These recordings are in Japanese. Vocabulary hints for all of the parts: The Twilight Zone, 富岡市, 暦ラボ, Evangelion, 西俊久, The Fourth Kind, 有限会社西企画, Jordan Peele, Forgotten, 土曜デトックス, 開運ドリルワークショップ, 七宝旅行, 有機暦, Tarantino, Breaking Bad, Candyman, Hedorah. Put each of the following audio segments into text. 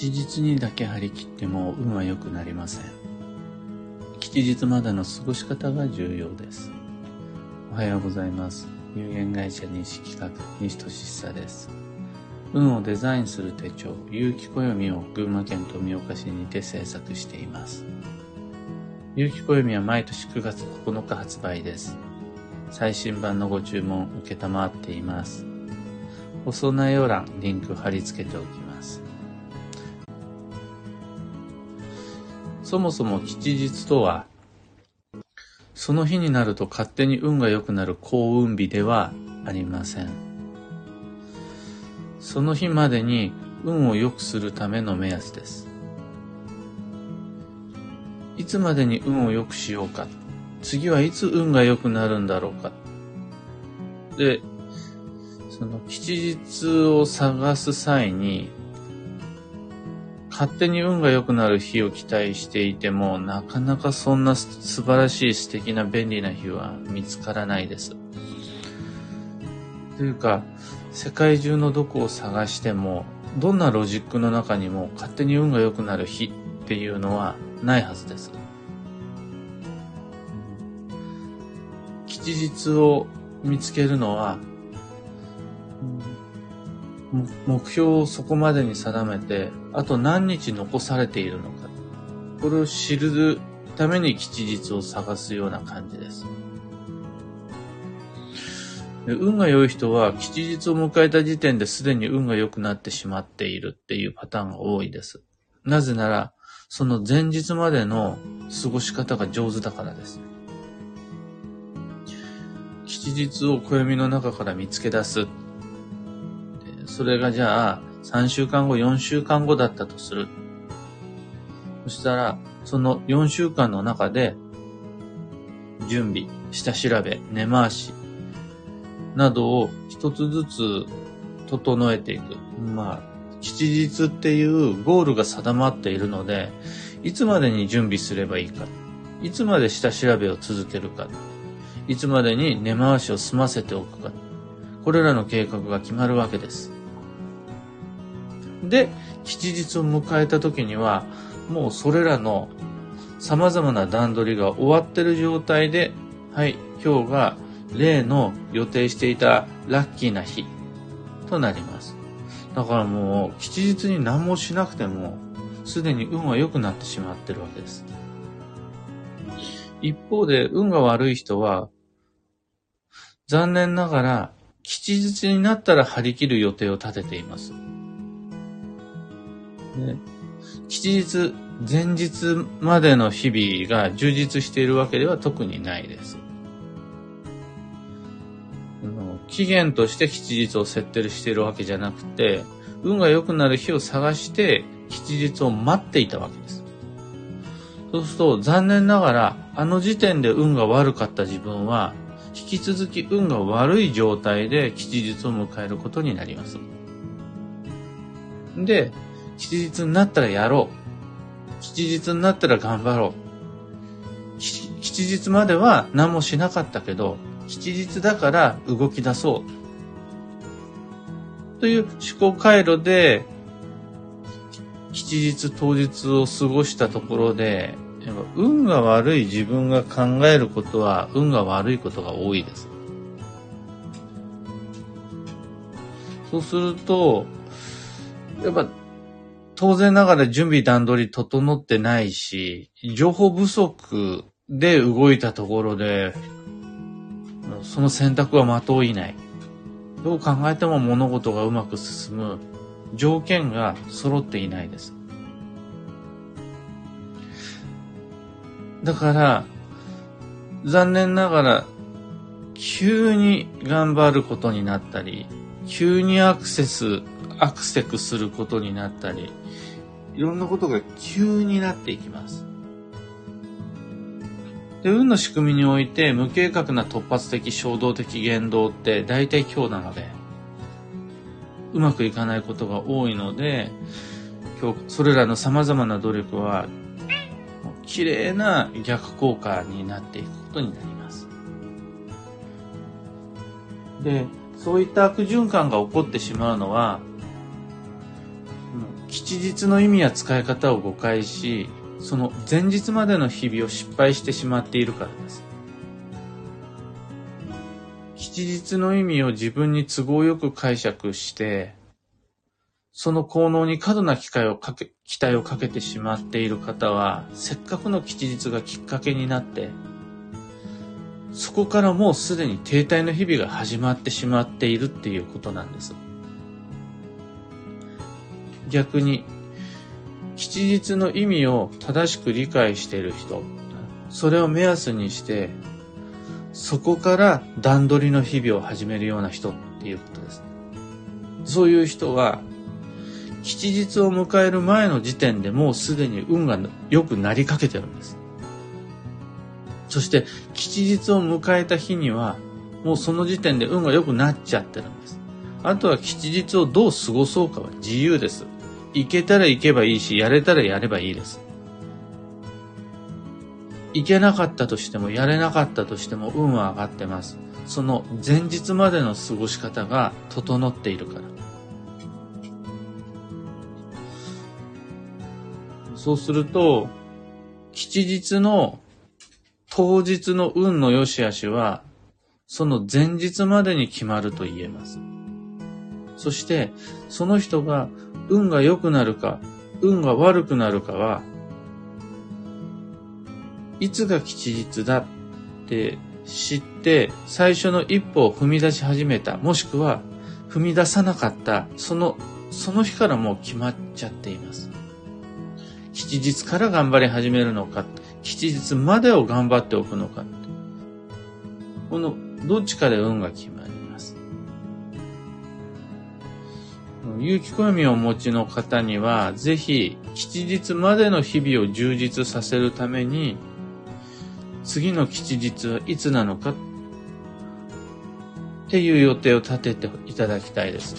吉日にだけ張り切っても運は良くなりません。吉日までの過ごし方が重要です。おはようございます。有限会社西企画、西俊久です。運をデザインする手帳、有機暦を群馬県富岡市にて制作しています。有機暦は毎年9月9日発売です。最新版のご注文を承っています。お供え要欄、リンク貼り付けておきます。そもそも吉日とは、その日になると勝手に運が良くなる幸運日ではありません。その日までに運を良くするための目安です。いつまでに運を良くしようか。次はいつ運が良くなるんだろうか。で、その吉日を探す際に、勝手に運が良くなる日を期待していても、なかなかそんな素晴らしい素敵な便利な日は見つからないです。というか、世界中のどこを探しても、どんなロジックの中にも勝手に運が良くなる日っていうのはないはずです。吉日を見つけるのは、目標をそこまでに定めて、あと何日残されているのか、これを知るために吉日を探すような感じです。運が良い人は吉日を迎えた時点ですでに運が良くなってしまっているっていうパターンが多いです。なぜなら、その前日までの過ごし方が上手だからです。吉日を暦の中から見つけ出す。それがじゃあ3週間後、4週間後だったとする。そしたら、その4週間の中で、準備、下調べ、根回し、などを一つずつ整えていく。吉日っていうゴールが定まっているので、いつまでに準備すればいいか、いつまで下調べを続けるか、いつまでに根回しを済ませておくか、これらの計画が決まるわけです。で、吉日を迎えた時には、もうそれらの様々な段取りが終わってる状態で、はい、今日が例の予定していたラッキーな日となります。だからもう吉日に何もしなくても、すでに運は良くなってしまってるわけです。一方で運が悪い人は、残念ながら吉日になったら張り切る予定を立てています。で、吉日、前日までの日々が充実しているわけでは特にないです。期限として吉日を設定しているわけじゃなくて、運が良くなる日を探して吉日を待っていたわけです。そうすると残念ながらあの時点で運が悪かった自分は引き続き運が悪い状態で吉日を迎えることになります。で、吉日になったらやろう。吉日になったら頑張ろう。吉日までは何もしなかったけど、吉日だから動き出そうという思考回路で吉日当日を過ごしたところで、運が悪い自分が考えることは運が悪いことが多いです。そうするとやっぱ当然ながら準備段取り整ってないし、情報不足で動いたところでその選択は的を射ない。どう考えても物事がうまく進む条件が揃っていないです。だから、残念ながら、急に頑張ることになったり、急にアクセクすることになったり、いろんなことが急になっていきます。で、運の仕組みにおいて無計画な突発的衝動的言動って大体今日なのでうまくいかないことが多いので、今日それらの様々な努力は綺麗な逆効果になっていくことになります。で、そういった悪循環が起こってしまうのは吉日の意味や使い方を誤解し、その前日までの日々を失敗してしまっているからです。吉日の意味を自分に都合よく解釈して、その効能に過度な期待をかけてしまっている方は、せっかくの吉日がきっかけになって、そこからもうすでに停滞の日々が始まってしまっているっていうことなんです。逆に吉日の意味を正しく理解している人、それを目安にしてそこから段取りの日々を始めるような人っていうことです。そういう人は吉日を迎える前の時点でもうすでに運が良くなりかけてるんです。そして吉日を迎えた日にはもうその時点で運が良くなっちゃってるんです。あとは吉日をどう過ごそうかは自由です。行けたら行けばいいし、やれたらやればいいです。行けなかったとしてもやれなかったとしても運は上がってます。その前日までの過ごし方が整っているから。そうすると吉日の当日の運の良し悪しはその前日までに決まると言えます。そしてその人が運が良くなるか運が悪くなるかは、いつが吉日だって知って最初の一歩を踏み出し始めた、もしくは踏み出さなかった、その日からもう決まっちゃっています。吉日から頑張り始めるのか、吉日までを頑張っておくのか、このどっちかで運が決まる。有機暦をお持ちの方には、ぜひ吉日までの日々を充実させるために、次の吉日はいつなのかっていう予定を立てていただきたいです。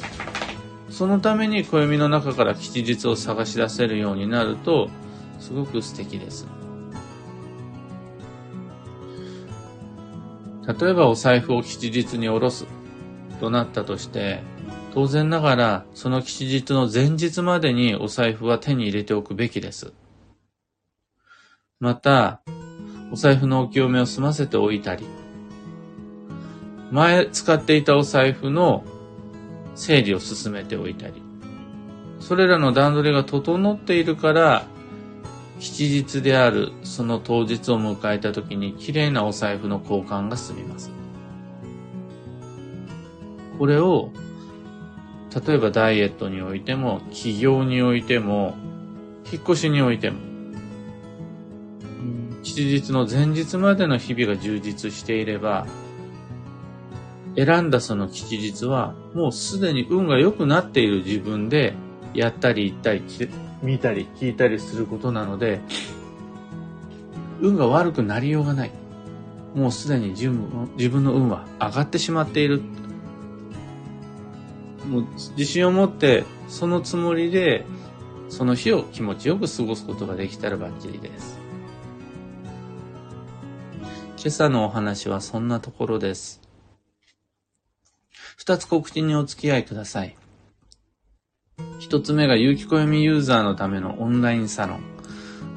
そのために暦の中から吉日を探し出せるようになると、すごく素敵です。例えばお財布を吉日に下ろすとなったとして、当然ながらその吉日の前日までにお財布は手に入れておくべきです。またお財布のお清めを済ませておいたり、前使っていたお財布の整理を進めておいたり、それらの段取りが整っているから吉日であるその当日を迎えた時に綺麗なお財布の交換が済みます。これを例えばダイエットにおいても、起業においても、引っ越しにおいても、吉日の前日までの日々が充実していれば、選んだその吉日はもうすでに運が良くなっている自分でやったり言ったり見たり聞いたりすることなので、運が悪くなりようがない。もうすでに自分の運は上がってしまっている。もう自信を持ってそのつもりでその日を気持ちよく過ごすことができたらバッチリです。今朝のお話はそんなところです。2つ告知にお付き合いください。1つ目が有機暦ユーザーのためのオンラインサロン、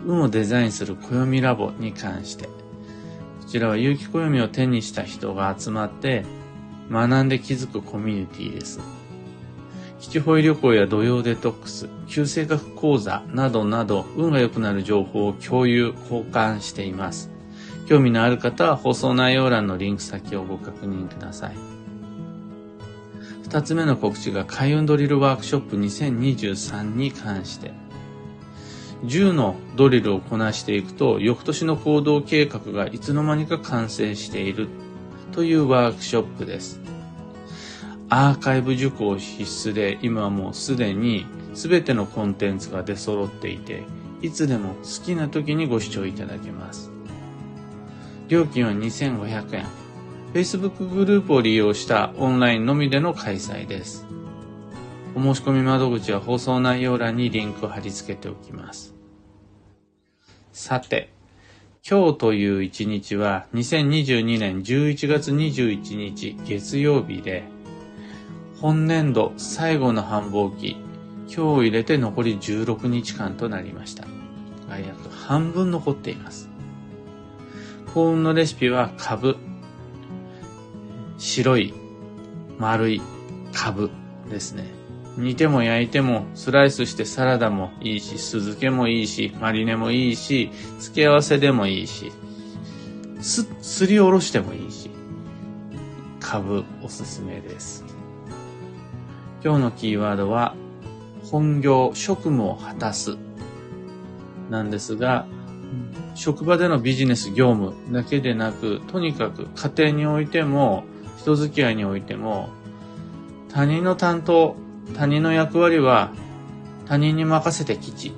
運をデザインする暦ラボに関して、こちらは有機暦を手にした人が集まって学んで気づくコミュニティです。七宝旅行や土曜デトックス、旧性格講座などなど、運が良くなる情報を共有、交換しています。興味のある方は放送内容欄のリンク先をご確認ください。二つ目の告知が開運ドリルワークショップ2023に関して、10のドリルをこなしていくと、翌年の行動計画がいつの間にか完成しているというワークショップです。アーカイブ受講必須で、今はもうすでに全てのコンテンツが出揃っていて、いつでも好きな時にご視聴いただけます。料金は2500円。 Facebook グループを利用したオンラインのみでの開催です。お申し込み窓口は放送内容欄にリンクを貼り付けておきます。さて、今日という一日は2022年11月21日月曜日で、本年度最後の繁忙期、今日を入れて残り16日間となりました。約半分残っています。幸運のレシピはカブ、白い丸いカブですね。煮ても焼いてもスライスしてサラダもいいし、酢漬けもいいし、マリネもいいし、付け合わせでもいいし、すりおろしてもいいし、カブおすすめです。今日のキーワードは本業、職務を果たすなんですが、職場でのビジネス業務だけでなく、とにかく家庭においても人付き合いにおいても、他人の担当、他人の役割は他人に任せて吉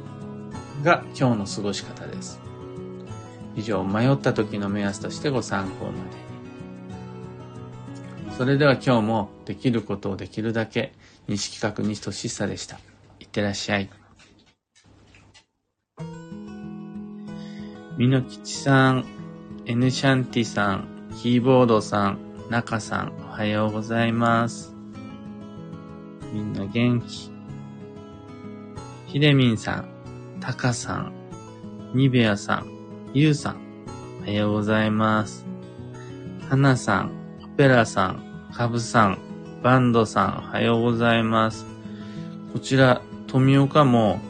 が今日の過ごし方です。以上、迷った時の目安としてご参考までに。それでは今日もできることをできるだけ、西企画西俊久でした。いってらっしゃい。みのきちさん、Nシャンティさん、キーボードさん、なかさん、おはようございます。みんな元気。ひでみんさん、たかさん、にべやさん、ゆうさん、おはようございます。はなさん、オペラさん、かぶさん、バンドさん、おはようございます。こちら、富岡も、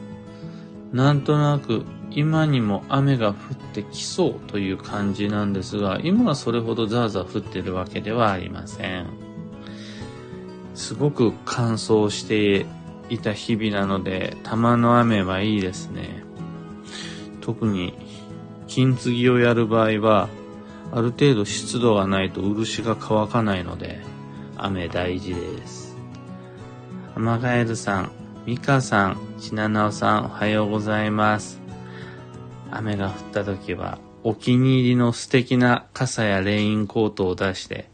なんとなく、今にも雨が降ってきそうという感じなんですが、今はそれほどザーザー降ってるわけではありません。すごく乾燥していた日々なので、玉の雨はいいですね。特に金継ぎをやる場合は、ある程度湿度がないと漆が乾かないので、雨大事です。アマガエルさん、ミカさん、ちななおさん、おはようございます。雨が降った時はお気に入りの素敵な傘やレインコートを出して、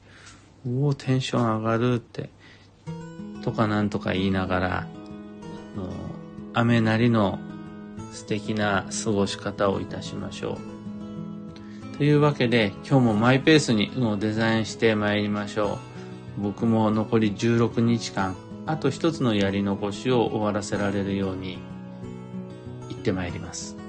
おおテンション上がるってとかなんとか言いながら、雨なりの素敵な過ごし方をいたしましょう。というわけで今日もマイペースに運をデザインしてまいりましょう。僕も残り16日間、あと一つのやり残しを終わらせられるように行ってまいります。